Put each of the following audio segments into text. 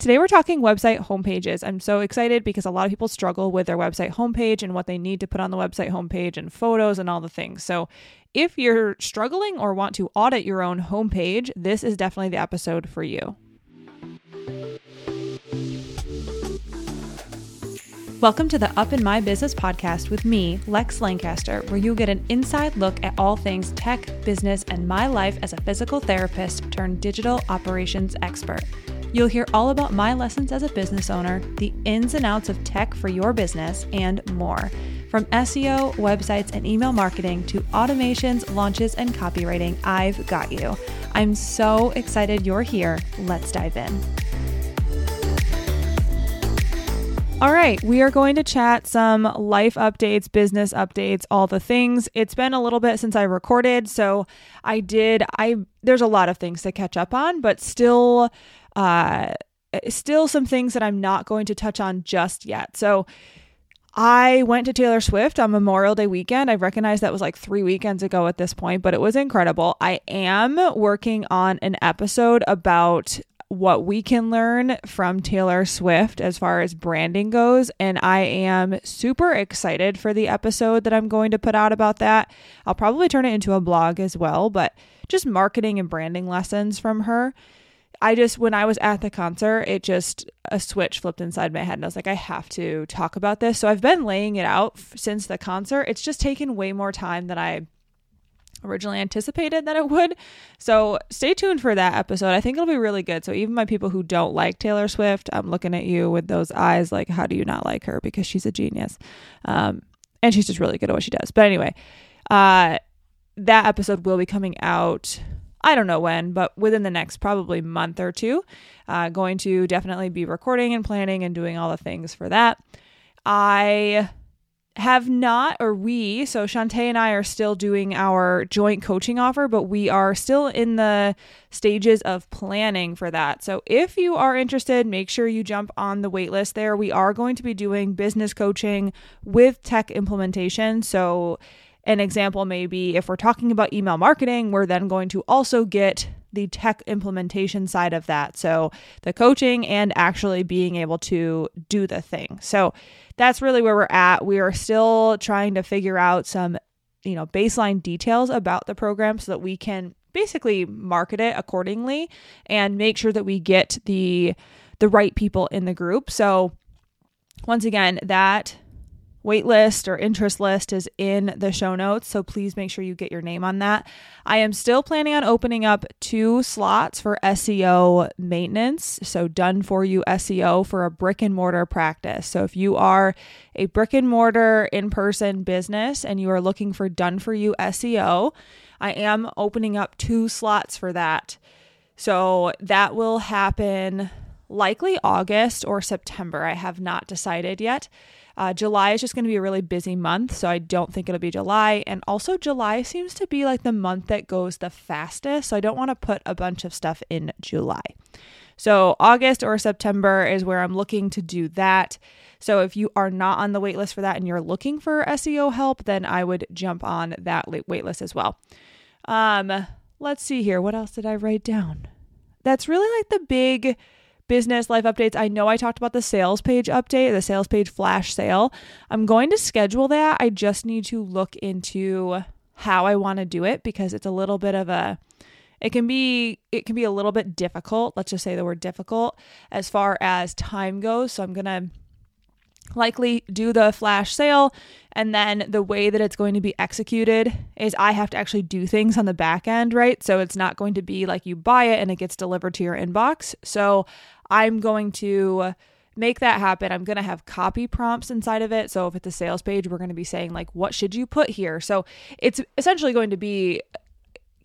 Today we're talking website homepages. I'm so excited because a lot of people struggle with their website homepage and what they need to put on the website homepage and photos and all the things. So if you're struggling or want to audit your own homepage, this is definitely the episode for you. Welcome to the Up in My Business podcast with me, Lex Lancaster, where you get an inside look at all things tech, business, and my life as a physical therapist turned digital operations expert. You'll hear all about my lessons as a business owner, the ins and outs of tech for your business, and more. From SEO, websites, and email marketing to automations, launches, and copywriting, I've got you. I'm so excited you're here. Let's dive in. All right, we are going to chat some life updates, business updates, all the things. It's been a little bit since I recorded, so there's a lot of things to catch up on, but still some things that I'm not going to touch on just yet. So I went to Taylor Swift on Memorial Day weekend. I recognize that was like 3 weekends ago at this point, but it was incredible. I am working on an episode about what we can learn from Taylor Swift as far as branding goes. And I am super excited for the episode that I'm going to put out about that. I'll probably turn it into a blog as well, but just marketing and branding lessons from her. When I was at the concert, a switch flipped inside my head and I was like, I have to talk about this. So I've been laying it out since the concert. It's just taken way more time than I originally anticipated that it would. So stay tuned for that episode. I think it'll be really good. So even my people who don't like Taylor Swift, I'm looking at you with those eyes like, how do you not like her? Because she's a genius. And she's just really good at what she does. But anyway, that episode will be coming out, I don't know when, but within the next probably month or two. Going to definitely be recording and planning and doing all the things for that. So Shantae and I are still doing our joint coaching offer, but we are still in the stages of planning for that. So if you are interested, make sure you jump on the waitlist there. We are going to be doing business coaching with tech implementation. So an example may be if we're talking about email marketing, we're then going to also get the tech implementation side of that. So the coaching and actually being able to do the thing. So that's really where we're at. We are still trying to figure out some, baseline details about the program so that we can basically market it accordingly and make sure that we get the right people in the group. So once again, that waitlist or interest list is in the show notes. So please make sure you get your name on that. I am still planning on opening up 2 slots for SEO maintenance. So done for you SEO for a brick and mortar practice. So if you are a brick and mortar in-person business and you are looking for done for you SEO, I am opening up 2 slots for that. So that will happen likely August or September. I have not decided yet. July is just going to be a really busy month, so I don't think it'll be July. And also July seems to be like the month that goes the fastest, so I don't want to put a bunch of stuff in July. So August or September is where I'm looking to do that. So if you are not on the waitlist for that and you're looking for SEO help, then I would jump on that waitlist as well. Let's see here. What else did I write down? That's really like the big business life updates. I know I talked about the sales page update, the sales page flash sale. I'm going to schedule that. I just need to look into how I want to do it because it's a little bit of it can be a little bit difficult. Let's just say the word difficult as far as time goes. So I'm going to likely do the flash sale. And then the way that it's going to be executed is I have to actually do things on the back end, right? So it's not going to be like you buy it and it gets delivered to your inbox. So I'm going to make that happen. I'm going to have copy prompts inside of it. So if it's a sales page, we're going to be saying like, what should you put here? So it's essentially going to be,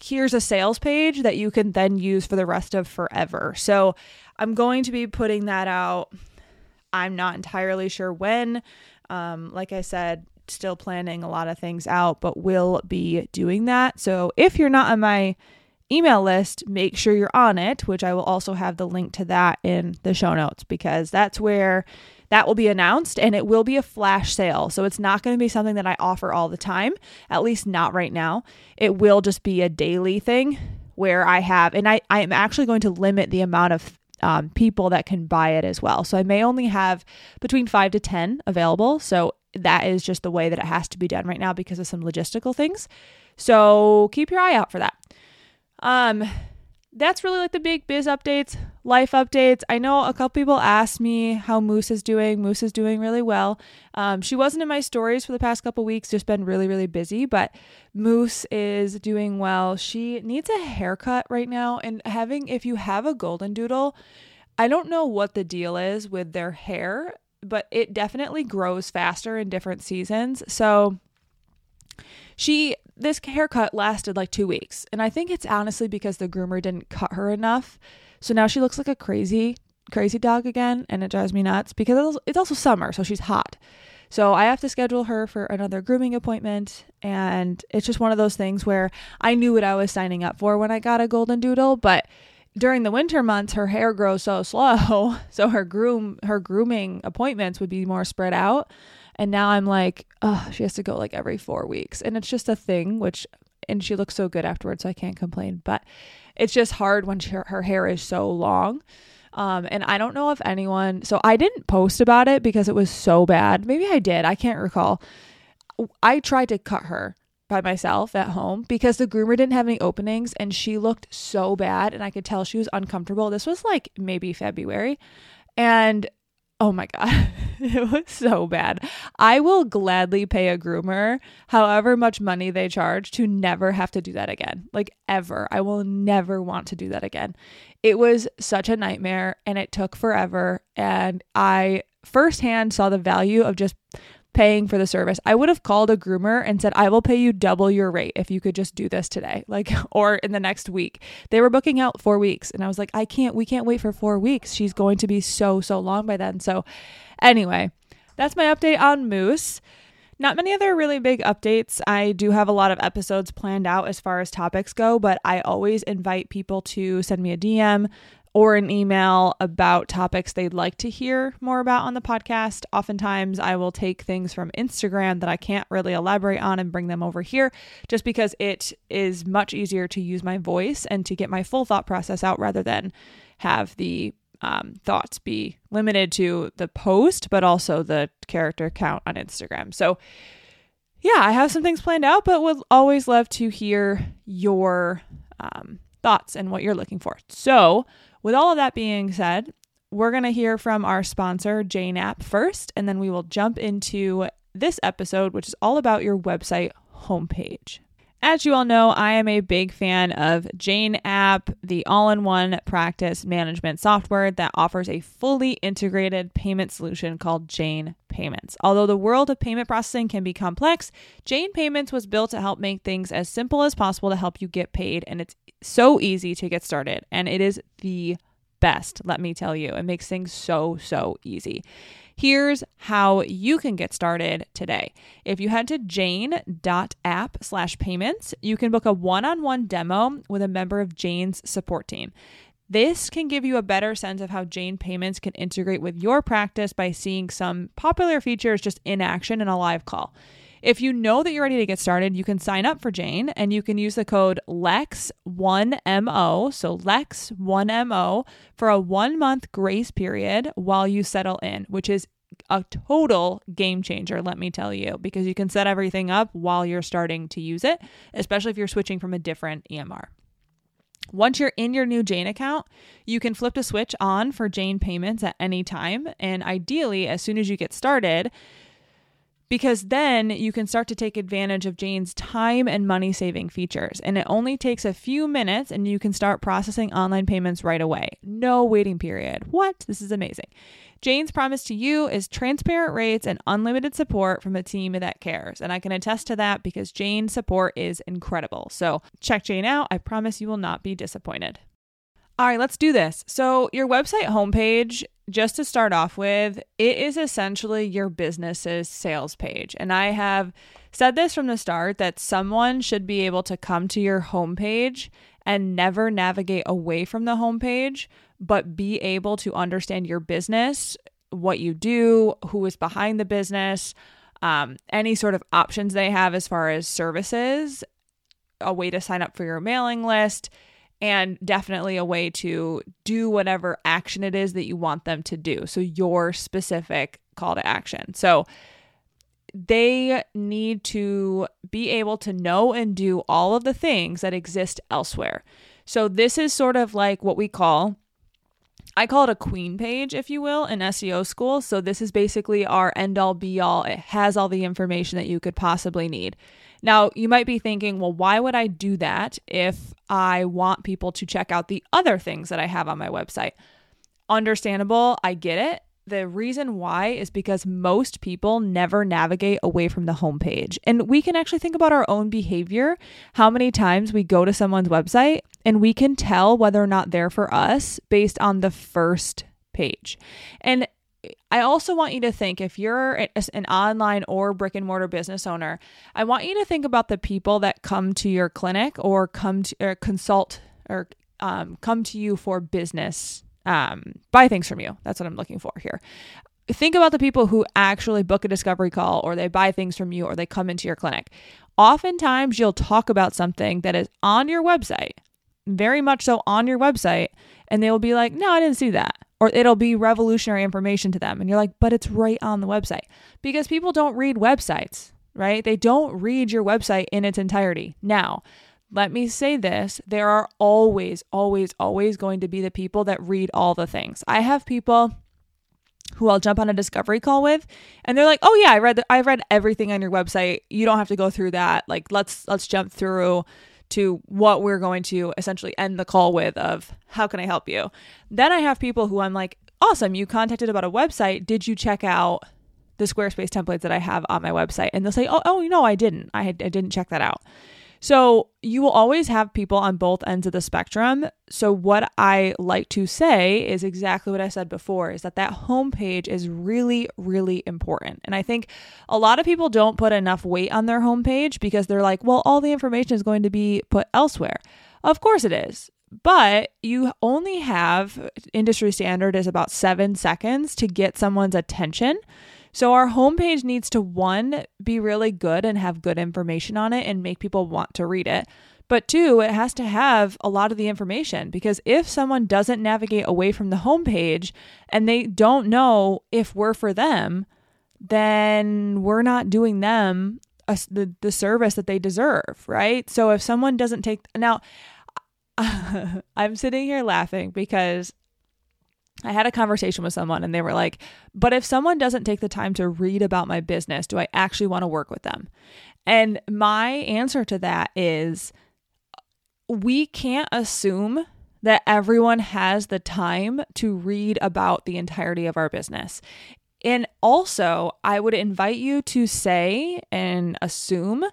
here's a sales page that you can then use for the rest of forever. So I'm going to be putting that out. I'm not entirely sure when. Like I said, still planning a lot of things out, but we'll be doing that. So if you're not on my email list, make sure you're on it, which I will also have the link to that in the show notes because that's where that will be announced and it will be a flash sale. So it's not going to be something that I offer all the time, at least not right now. It will just be a daily thing where I am actually going to limit the amount of people that can buy it as well. So I may only have between 5 to 10 available. So that is just the way that it has to be done right now because of some logistical things. So keep your eye out for that. That's really like the big biz updates, life updates. I know a couple people asked me how Moose is doing. Moose is doing really well. She wasn't in my stories for the past couple weeks, just been really, really busy, but Moose is doing well. She needs a haircut right now, and if you have a golden doodle, I don't know what the deal is with their hair, but it definitely grows faster in different seasons. So this haircut lasted like 2 weeks, and I think it's honestly because the groomer didn't cut her enough. So now she looks like a crazy, crazy dog again, and it drives me nuts because it's also summer, so she's hot. So I have to schedule her for another grooming appointment, and it's just one of those things where I knew what I was signing up for when I got a golden doodle, but during the winter months, her hair grows so slow, so her grooming appointments would be more spread out. And now I'm like, oh, she has to go like every 4 weeks. And it's just a thing, and she looks so good afterwards, so I can't complain. But it's just hard when her hair is so long. And I don't know if so I didn't post about it because it was so bad. Maybe I did. I can't recall. I tried to cut her by myself at home because the groomer didn't have any openings, and she looked so bad, and I could tell she was uncomfortable. This was like maybe February. And oh my God, it was so bad. I will gladly pay a groomer however much money they charge to never have to do that again. Like ever. I will never want to do that again. It was such a nightmare, and it took forever. And I firsthand saw the value of just paying for the service. I would have called a groomer and said, I will pay you double your rate if you could just do this today, or in the next week. They were booking out 4 weeks, and I was like, we can't wait for 4 weeks. She's going to be so, so long by then. So anyway, that's my update on Moose. Not many other really big updates. I do have a lot of episodes planned out as far as topics go, but I always invite people to send me a DM or an email about topics they'd like to hear more about on the podcast. Oftentimes I will take things from Instagram that I can't really elaborate on and bring them over here just because it is much easier to use my voice and to get my full thought process out rather than have the thoughts be limited to the post, but also the character count on Instagram. So yeah, I have some things planned out, but would always love to hear your thoughts and what you're looking for. So with all of that being said, we're going to hear from our sponsor, Jane App, first, and then we will jump into this episode, which is all about your website homepage. As you all know, I am a big fan of Jane App, the all-in-one practice management software that offers a fully integrated payment solution called Jane Payments. Although the world of payment processing can be complex, Jane Payments was built to help make things as simple as possible to help you get paid, and it's so easy to get started, and it is the best, let me tell you. It makes things so, so easy. Here's how you can get started today. If you head to jane.app/payments, you can book a one-on-one demo with a member of Jane's support team. This can give you a better sense of how Jane Payments can integrate with your practice by seeing some popular features just in action in a live call. If you know that you're ready to get started, you can sign up for Jane, and you can use the code LEX1MO, so LEX1MO, for a 1-month grace period while you settle in, which is a total game changer, let me tell you, because you can set everything up while you're starting to use it, especially if you're switching from a different EMR. Once you're in your new Jane account, you can flip the switch on for Jane Payments at any time, and ideally, as soon as you get started, because then you can start to take advantage of Jane's time and money saving features. And it only takes a few minutes, and you can start processing online payments right away. No waiting period. What? This is amazing. Jane's promise to you is transparent rates and unlimited support from a team that cares. And I can attest to that because Jane's support is incredible. So check Jane out. I promise you will not be disappointed. All right, let's do this. So your website homepage, just to start off with, it is essentially your business's sales page. And I have said this from the start that someone should be able to come to your homepage and never navigate away from the homepage, but be able to understand your business, what you do, who is behind the business, any sort of options they have as far as services, a way to sign up for your mailing list, and definitely a way to do whatever action it is that you want them to do. So your specific call to action. So they need to be able to know and do all of the things that exist elsewhere. So this is sort of like what we call, I call it a queen page, if you will, in SEO school. So this is basically our end all be all. It has all the information that you could possibly need. Now, you might be thinking, well, why would I do that if I want people to check out the other things that I have on my website? Understandable. I get it. The reason why is because most people never navigate away from the homepage. And we can actually think about our own behavior, how many times we go to someone's website, and we can tell whether or not they're for us based on the first page. And I also want you to think, if you're an online or brick and mortar business owner, I want you to think about the people that come to your clinic or come to you for business, buy things from you. That's what I'm looking for here. Think about the people who actually book a discovery call, or they buy things from you, or they come into your clinic. Oftentimes you'll talk about something that is on your website, very much so on your website, and they will be like, no, I didn't see that. Or it'll be revolutionary information to them. And you're like, but it's right on the website. Because people don't read websites, right? They don't read your website in its entirety. Now, let me say this, there are always, always, always going to be the people that read all the things. I have people who I'll jump on a discovery call with, and they're like, oh yeah, I read everything on your website. You don't have to go through that. Like, let's jump through to what we're going to essentially end the call with of, how can I help you? Then I have people who I'm like, awesome, you contacted about a website. Did you check out the Squarespace templates that I have on my website? And they'll say, oh no, I didn't. I didn't check that out. So you will always have people on both ends of the spectrum. So what I like to say is exactly what I said before, is that homepage is really, really important. And I think a lot of people don't put enough weight on their homepage because they're like, well, all the information is going to be put elsewhere. Of course it is. But you only have, industry standard is about 7 seconds to get someone's attention. So our homepage needs to, one, be really good and have good information on it and make people want to read it. But two, it has to have a lot of the information, because if someone doesn't navigate away from the homepage and they don't know if we're for them, then we're not doing them the service that they deserve, right? So if someone doesn't now, I'm sitting here laughing because I had a conversation with someone and they were like, but if someone doesn't take the time to read about my business, do I actually want to work with them? And my answer to that is, we can't assume that everyone has the time to read about the entirety of our business. And also, I would invite you to say and assume,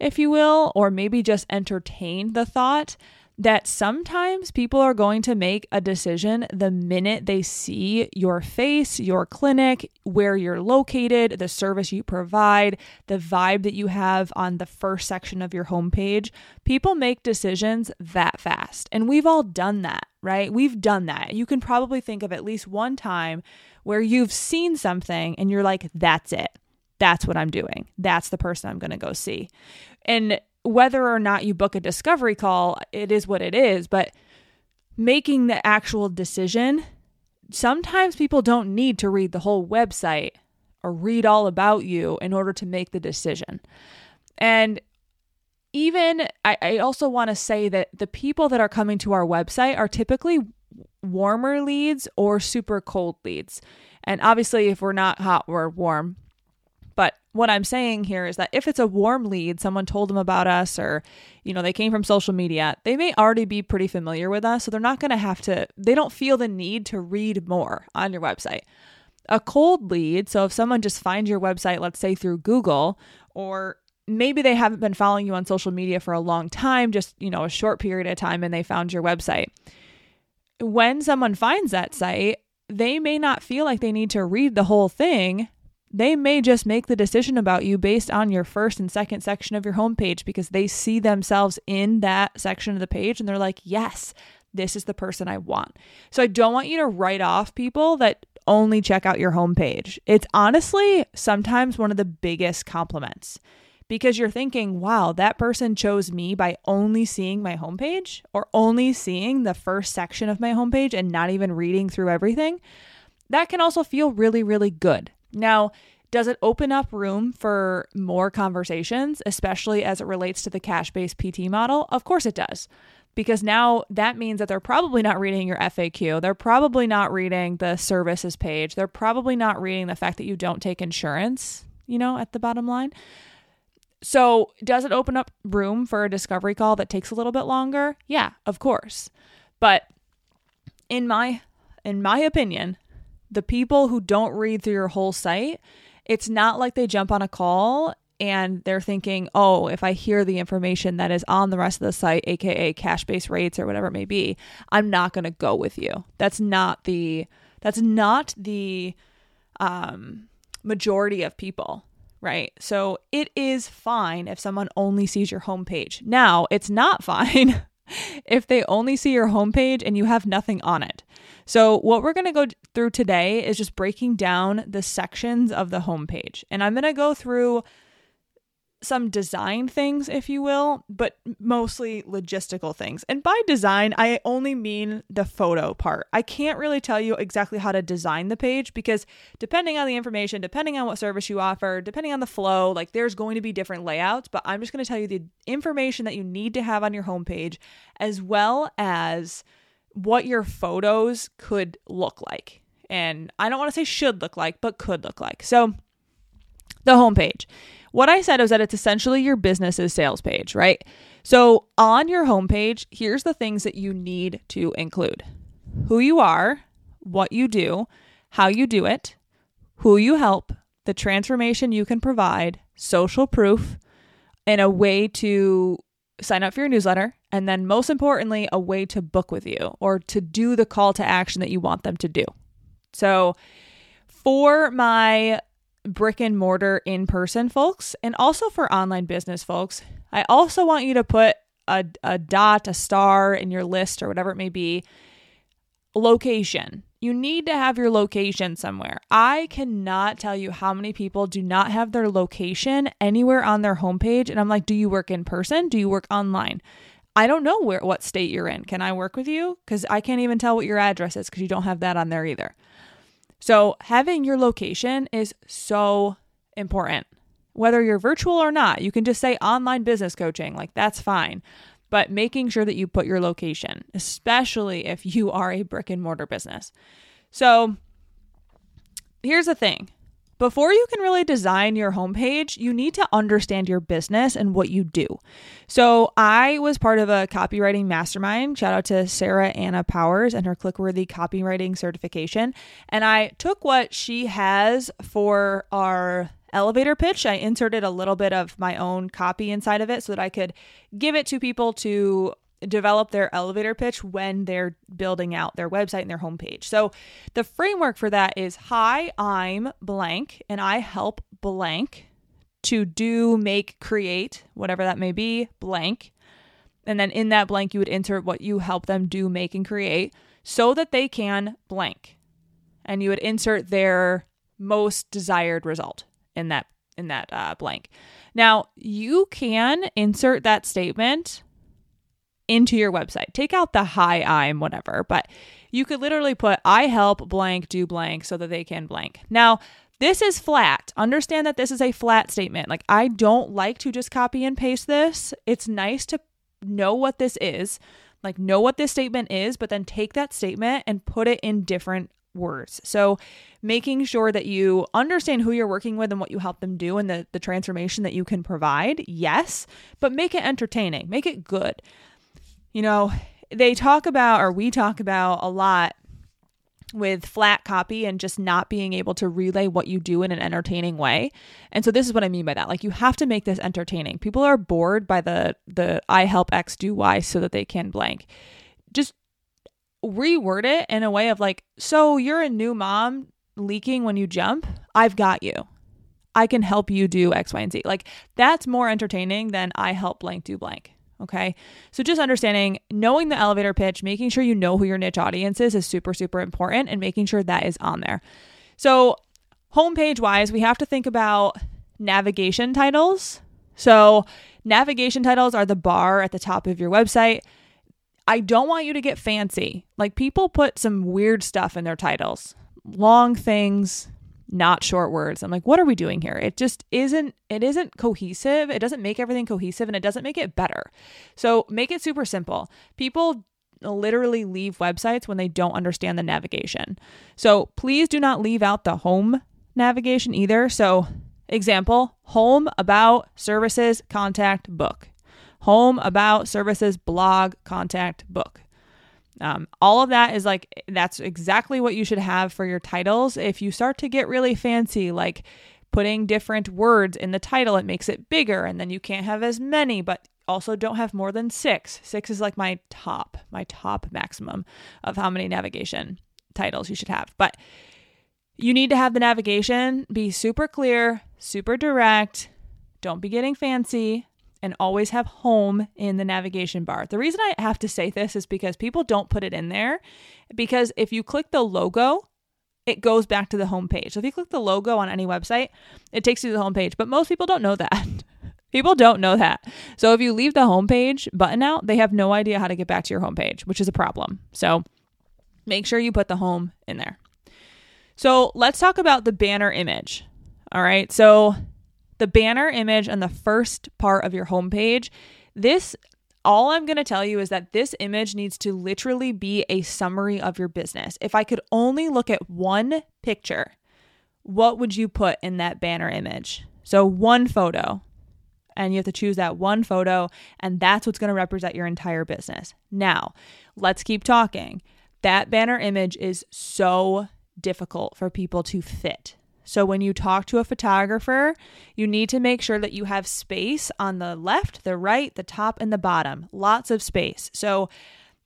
if you will, or maybe just entertain the thought that sometimes people are going to make a decision the minute they see your face, your clinic, where you're located, the service you provide, the vibe that you have on the first section of your homepage. People make decisions that fast. And we've all done that, right? We've done that. You can probably think of at least one time where you've seen something and you're like, that's it. That's what I'm doing. That's the person I'm going to go see. And whether or not you book a discovery call, it is what it is, but making the actual decision, sometimes people don't need to read the whole website or read all about you in order to make the decision. And even I also want to say that the people that are coming to our website are typically warmer leads or super cold leads. And obviously, if we're not hot, we're warm. But what I'm saying here is that if it's a warm lead, someone told them about us, or, you know, they came from social media, they may already be pretty familiar with us. So they're not going to they don't feel the need to read more on your website. A cold lead, so if someone just finds your website, let's say through Google, or maybe they haven't been following you on social media for a long time, just, you know, a short period of time, and they found your website. When someone finds that site, they may not feel like they need to read the whole thing. They may just make the decision about you based on your first and second section of your homepage, because they see themselves in that section of the page and they're like, yes, this is the person I want. So I don't want you to write off people that only check out your homepage. It's honestly sometimes one of the biggest compliments. because you're thinking, wow, that person chose me by only seeing my homepage or only seeing the first section of my homepage and not even reading through everything. That can also feel really, really good. Now, does it open up room for more conversations, especially as it relates to the cash-based PT model? Of course it does. Because now that means that they're probably not reading your FAQ. They're probably not reading the services page. They're probably not reading the fact that you don't take insurance, you know, at the bottom line. So does it open up room for a discovery call that takes a little bit longer? Yeah, of course. But in my opinion, the people who don't read through your whole site, it's not like they jump on a call and they're thinking, oh, if I hear the information that is on the rest of the site, aka cash-based rates or whatever it may be, I'm not going to go with you. That's not the majority of people, right? So it is fine if someone only sees your homepage. Now, it's not fine if they only see your homepage and you have nothing on it. So what we're going to go through today is just breaking down the sections of the homepage. And I'm going to go through some design things, if you will, but mostly logistical things. And by design, I only mean the photo part. I can't really tell you exactly how to design the page because depending on the information, depending on what service you offer, depending on the flow, like there's going to be different layouts, but I'm just going to tell you the information that you need to have on your homepage as well as what your photos could look like. And I don't want to say should look like, but could look like. So the homepage. What I said is that it's essentially your business's sales page, right? So on your homepage, here's the things that you need to include. Who you are, what you do, how you do it, who you help, the transformation you can provide, social proof, and a way to sign up for your newsletter, and then most importantly, a way to book with you or to do the call to action that you want them to do. So for my brick and mortar in-person folks, and also for online business folks, I also want you to put a dot, a star in your list or whatever it may be. Location. You need to have your location somewhere. I cannot tell you how many people do not have their location anywhere on their homepage. And I'm like, do you work in person? Do you work online? I don't know what state you're in. Can I work with you? Because I can't even tell what your address is because you don't have that on there either. So having your location is so important. Whether you're virtual or not, you can just say online business coaching, like that's fine. But making sure that you put your location, especially if you are a brick and mortar business. So here's the thing. Before you can really design your homepage, you need to understand your business and what you do. So I was part of a copywriting mastermind. Shout out to Sarah Anna Powers and her Clickworthy Copywriting Certification. And I took what she has for our elevator pitch. I inserted a little bit of my own copy inside of it so that I could give it to people to develop their elevator pitch when they're building out their website and their homepage. So the framework for that is, hi, I'm blank, and I help blank to do, make, create, whatever that may be, blank. And then in that blank, you would insert what you help them do, make, and create so that they can blank. And you would insert their most desired result in that blank. Now, you can insert that statement into your website. Take out the hi, I'm whatever, but you could literally put I help blank do blank so that they can blank. Now, this is flat. Understand that this is a flat statement. Like, I don't like to just copy and paste this. It's nice to know what this is, like know what this statement is, but then take that statement and put it in different words. So making sure that you understand who you're working with and what you help them do and the transformation that you can provide. Yes, but make it entertaining, make it good. You know, we talk about a lot with flat copy and just not being able to relay what you do in an entertaining way. And so this is what I mean by that. Like, you have to make this entertaining. People are bored by the I help X do Y so that they can blank. Just reword it in a way of like, so you're a new mom leaking when you jump. I've got you. I can help you do X, Y, and Z. Like, that's more entertaining than I help blank do blank. Okay. So just understanding, knowing the elevator pitch, making sure you know who your niche audience is super, super important, and making sure that is on there. So homepage wise, we have to think about navigation titles. So navigation titles are the bar at the top of your website. I don't want you to get fancy. Like, people put some weird stuff in their titles, long things, not short words. I'm like, what are we doing here? It just isn't, it isn't cohesive. It doesn't make everything cohesive, and it doesn't make it better. So make it super simple. People literally leave websites when they don't understand the navigation. So please do not leave out the home navigation either. So example, home, about, services, contact, book. Home, about, services, blog, contact, book. All of that is like, that's exactly what you should have for your titles. If you start to get really fancy, like putting different words in the title, it makes it bigger, and then you can't have as many, but also don't have more than six. Six is like my top maximum of how many navigation titles you should have. But you need to have the navigation be super clear, super direct. Don't be getting fancy. And always have home in the navigation bar. The reason I have to say this is because people don't put it in there, because if you click the logo, it goes back to the homepage. So if you click the logo on any website, it takes you to the homepage. But most people don't know that. People don't know that. So if you leave the homepage button out, they have no idea how to get back to your homepage, which is a problem. So make sure you put the home in there. So let's talk about the banner image. All right. So the banner image on the first part of your homepage, this, all I'm going to tell you is that this image needs to literally be a summary of your business. If I could only look at one picture, what would you put in that banner image? So one photo, and you have to choose that one photo, and that's what's going to represent your entire business. Now, let's keep talking. That banner image is so difficult for people to fit. So when you talk to a photographer, you need to make sure that you have space on the left, the right, the top, and the bottom. Lots of space. So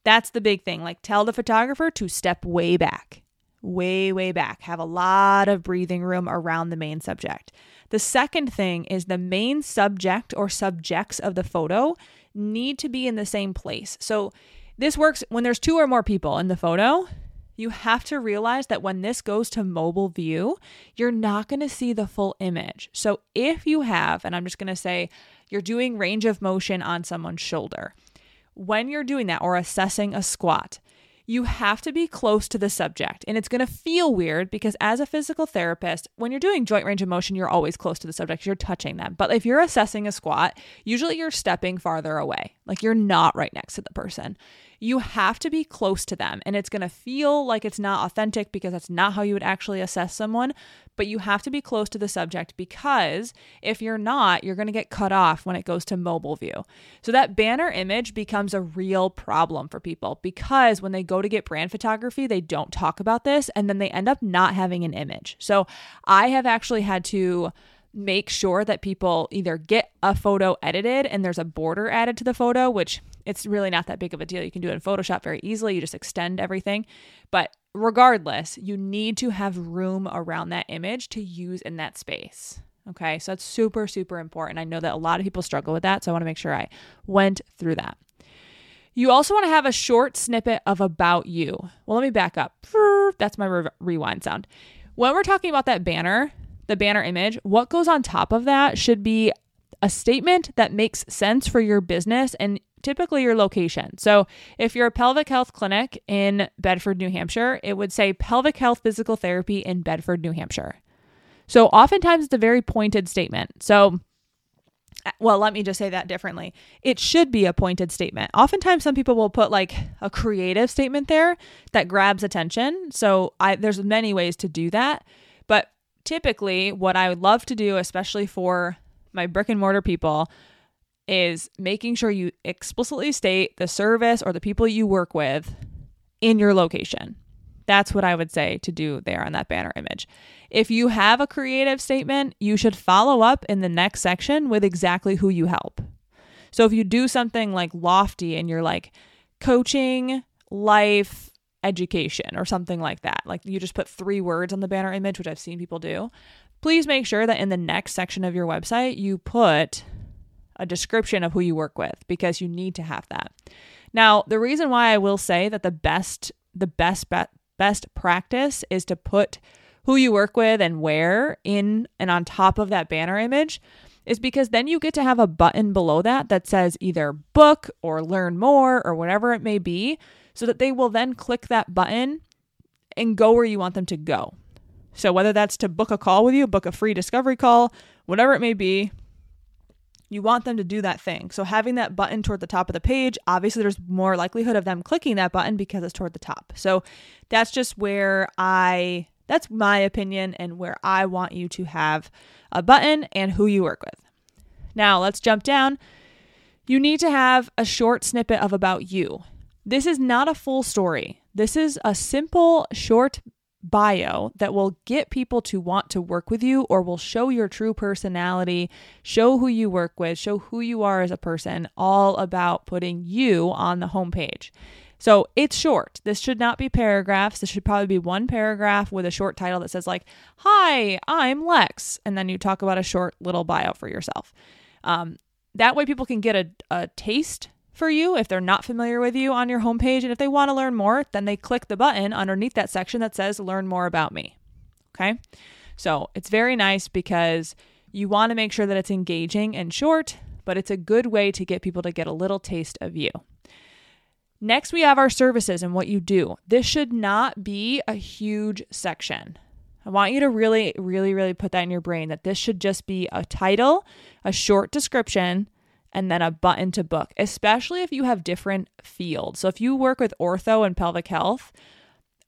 that's the big thing. Like, tell the photographer to step way back, way, way back. Have a lot of breathing room around the main subject. The second thing is the main subject or subjects of the photo need to be in the same place. So this works when there's two or more people in the photo. You have to realize that when this goes to mobile view, you're not going to see the full image. So if you have, and I'm just going to say, you're doing range of motion on someone's shoulder, when you're doing that or assessing a squat, you have to be close to the subject. And it's going to feel weird because as a physical therapist, when you're doing joint range of motion, you're always close to the subject. You're touching them. But if you're assessing a squat, usually you're stepping farther away. Like, you're not right next to the person. You have to be close to them. And it's going to feel like it's not authentic because that's not how you would actually assess someone. But you have to be close to the subject, because if you're not, you're going to get cut off when it goes to mobile view. So that banner image becomes a real problem for people, because when they go to get brand photography, they don't talk about this, and then they end up not having an image. So I have actually had to make sure that people either get a photo edited and there's a border added to the photo, which it's really not that big of a deal. You can do it in Photoshop very easily. You just extend everything. But regardless, you need to have room around that image to use in that space. Okay, so that's super, super important. I know that a lot of people struggle with that, so I want to make sure I went through that. You also want to have a short snippet of about you. Well, let me back up. That's my rewind sound. When we're talking about that banner, the banner image, what goes on top of that should be a statement that makes sense for your business and typically your location. So if you're a pelvic health clinic in Bedford, New Hampshire, it would say pelvic health physical therapy in Bedford, New Hampshire. So oftentimes it's a very pointed statement. So, well, let me just say that differently. It should be a pointed statement. Oftentimes some people will put like a creative statement there that grabs attention. So there's many ways to do that. But typically what I would love to do, especially for my brick and mortar people, is making sure you explicitly state the service or the people you work with in your location. That's what I would say to do there on that banner image. If you have a creative statement, you should follow up in the next section with exactly who you help. So if you do something like lofty and you're like coaching, life, education, or something like that, like you just put 3 words on the banner image, which I've seen people do, please make sure that in the next section of your website, you put a description of who you work with, because you need to have that. Now, the reason why I will say that the best practice is to put who you work with and where in and on top of that banner image is because then you get to have a button below that that says either book or learn more or whatever it may be, so that they will then click that button and go where you want them to go. So whether that's to book a call with you, book a free discovery call, whatever it may be, you want them to do that thing. So having that button toward the top of the page, obviously there's more likelihood of them clicking that button because it's toward the top. So that's just where that's my opinion and where I want you to have a button and who you work with. Now let's jump down. You need to have a short snippet of about you. This is not a full story. This is a simple, short bio that will get people to want to work with you, or will show your true personality, show who you work with, show who you are as a person, all about putting you on the homepage. So it's short. This should not be paragraphs. This should probably be one paragraph with a short title that says like, "Hi, I'm Lex." And then you talk about a short little bio for yourself. That way people can get a taste for you if they're not familiar with you on your homepage. And if they want to learn more, then they click the button underneath that section that says learn more about me. Okay. So it's very nice because you want to make sure that it's engaging and short, but it's a good way to get people to get a little taste of you. Next, we have our services and what you do. This should not be a huge section. I want you to really, really, really put that in your brain, that this should just be a title, a short description, and then a button to book, especially if you have different fields. So if you work with ortho and pelvic health,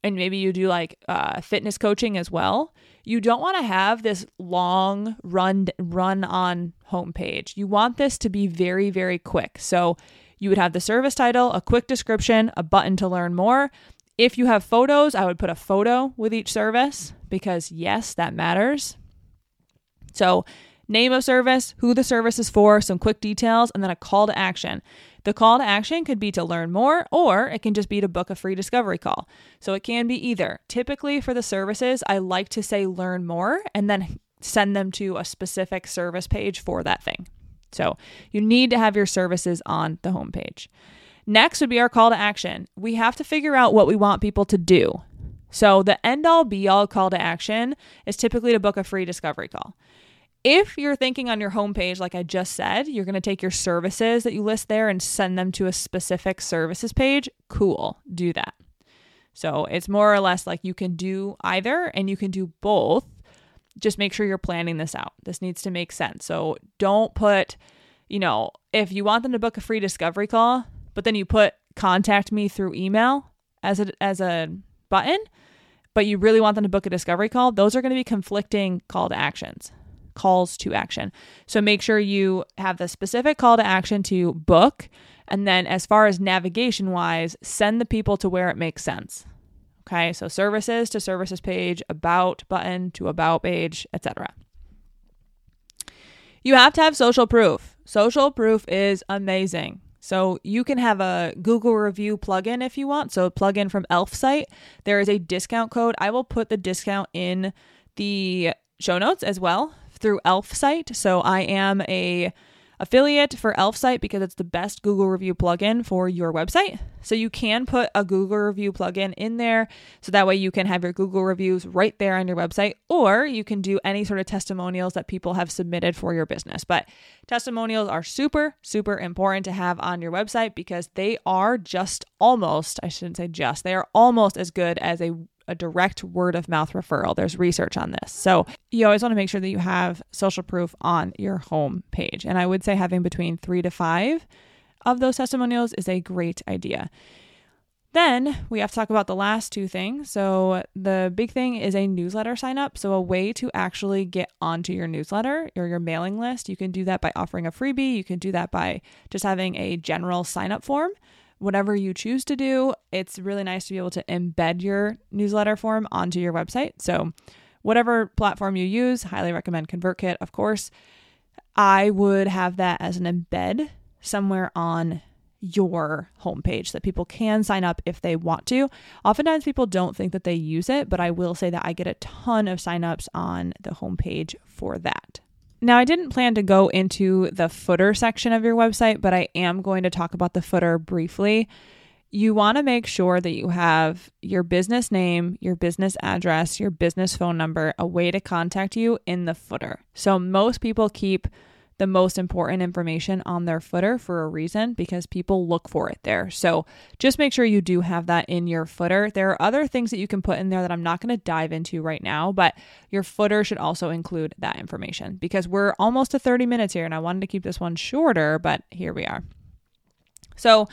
and maybe you do like fitness coaching as well, you don't want to have this long run on homepage. You want this to be very, very quick. So you would have the service title, a quick description, a button to learn more. If you have photos, I would put a photo with each service because yes, that matters. So name of service, who the service is for, some quick details, and then a call to action. The call to action could be to learn more, or it can just be to book a free discovery call. So it can be either. Typically for the services, I like to say learn more and then send them to a specific service page for that thing. So you need to have your services on the homepage. Next would be our call to action. We have to figure out what we want people to do. So the end all be all call to action is typically to book a free discovery call. If you're thinking on your homepage, like I just said, you're going to take your services that you list there and send them to a specific services page, cool, do that. So it's more or less like you can do either and you can do both. Just make sure you're planning this out. This needs to make sense. So don't put, if you want them to book a free discovery call, but then you put contact me through email as a button, but you really want them to book a discovery call, those are going to be conflicting calls to action. So make sure you have the specific call to action to book. And then as far as navigation wise, send the people to where it makes sense. Okay. So services to services page, about button to about page, etc. You have to have social proof. Social proof is amazing. So you can have a Google review plugin if you want. So plugin from Elfsight. There is a discount code. I will put the discount in the show notes as well through Elfsight. So I am an affiliate for Elfsight because it's the best Google review plugin for your website. So you can put a Google review plugin in there. So that way you can have your Google reviews right there on your website, or you can do any sort of testimonials that people have submitted for your business. But testimonials are super, super important to have on your website because they are they are almost as good as a direct word of mouth referral. There's research on this. So you always want to make sure that you have social proof on your home page. And I would say having between 3 to 5 of those testimonials is a great idea. Then we have to talk about the last two things. So the big thing is a newsletter sign up. So a way to actually get onto your newsletter or your mailing list. You can do that by offering a freebie. You can do that by just having a general sign up form. Whatever you choose to do, it's really nice to be able to embed your newsletter form onto your website. So whatever platform you use, highly recommend ConvertKit, of course. I would have that as an embed somewhere on your homepage that people can sign up if they want to. Oftentimes people don't think that they use it, but I will say that I get a ton of signups on the homepage for that. Now, I didn't plan to go into the footer section of your website, but I am going to talk about the footer briefly. You want to make sure that you have your business name, your business address, your business phone number, a way to contact you in the footer. So most people keep the most important information on their footer for a reason, because people look for it there. So just make sure you do have that in your footer. There are other things that you can put in there that I'm not going to dive into right now, but your footer should also include that information, because we're almost to 30 minutes here and I wanted to keep this one shorter, but here we are. So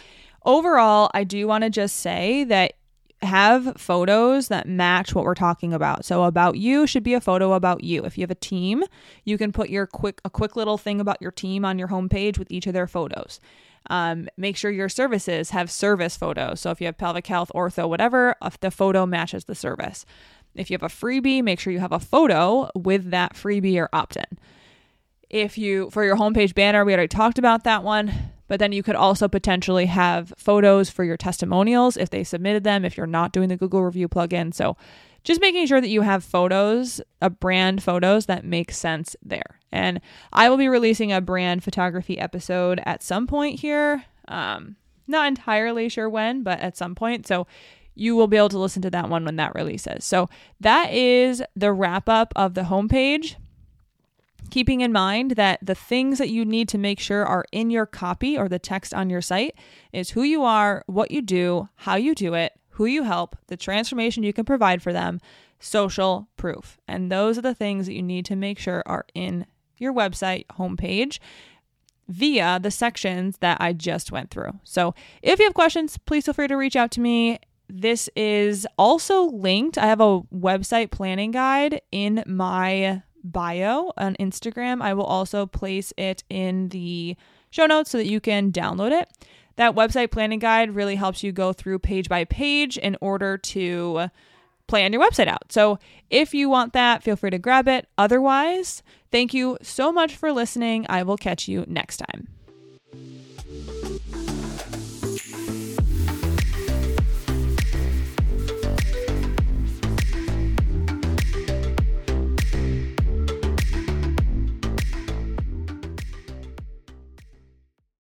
overall, I do want to just say that have photos that match what we're talking about. So about you should be a photo about you. If you have a team, you can put your quick little thing about your team on your homepage with each of their photos. Make sure your services have service photos. So if you have pelvic health, ortho, whatever, if the photo matches the service. If you have a freebie, make sure you have a photo with that freebie or opt-in. If you, for your homepage banner, we already talked about that one. But then you could also potentially have photos for your testimonials if they submitted them, if you're not doing the Google review plugin. So just making sure that you have photos, a brand photos that make sense there. And I will be releasing a brand photography episode at some point here. Not entirely sure when, but at some point. So you will be able to listen to that one when that releases. So that is the wrap up of the homepage. Keeping in mind that the things that you need to make sure are in your copy or the text on your site is who you are, what you do, how you do it, who you help, the transformation you can provide for them, social proof. And those are the things that you need to make sure are in your website homepage via the sections that I just went through. So if you have questions, please feel free to reach out to me. This is also linked. I have a website planning guide in my bio on Instagram. I will also place it in the show notes so that you can download it. That website planning guide really helps you go through page by page in order to plan your website out. So if you want that, feel free to grab it. Otherwise, thank you so much for listening. I will catch you next time.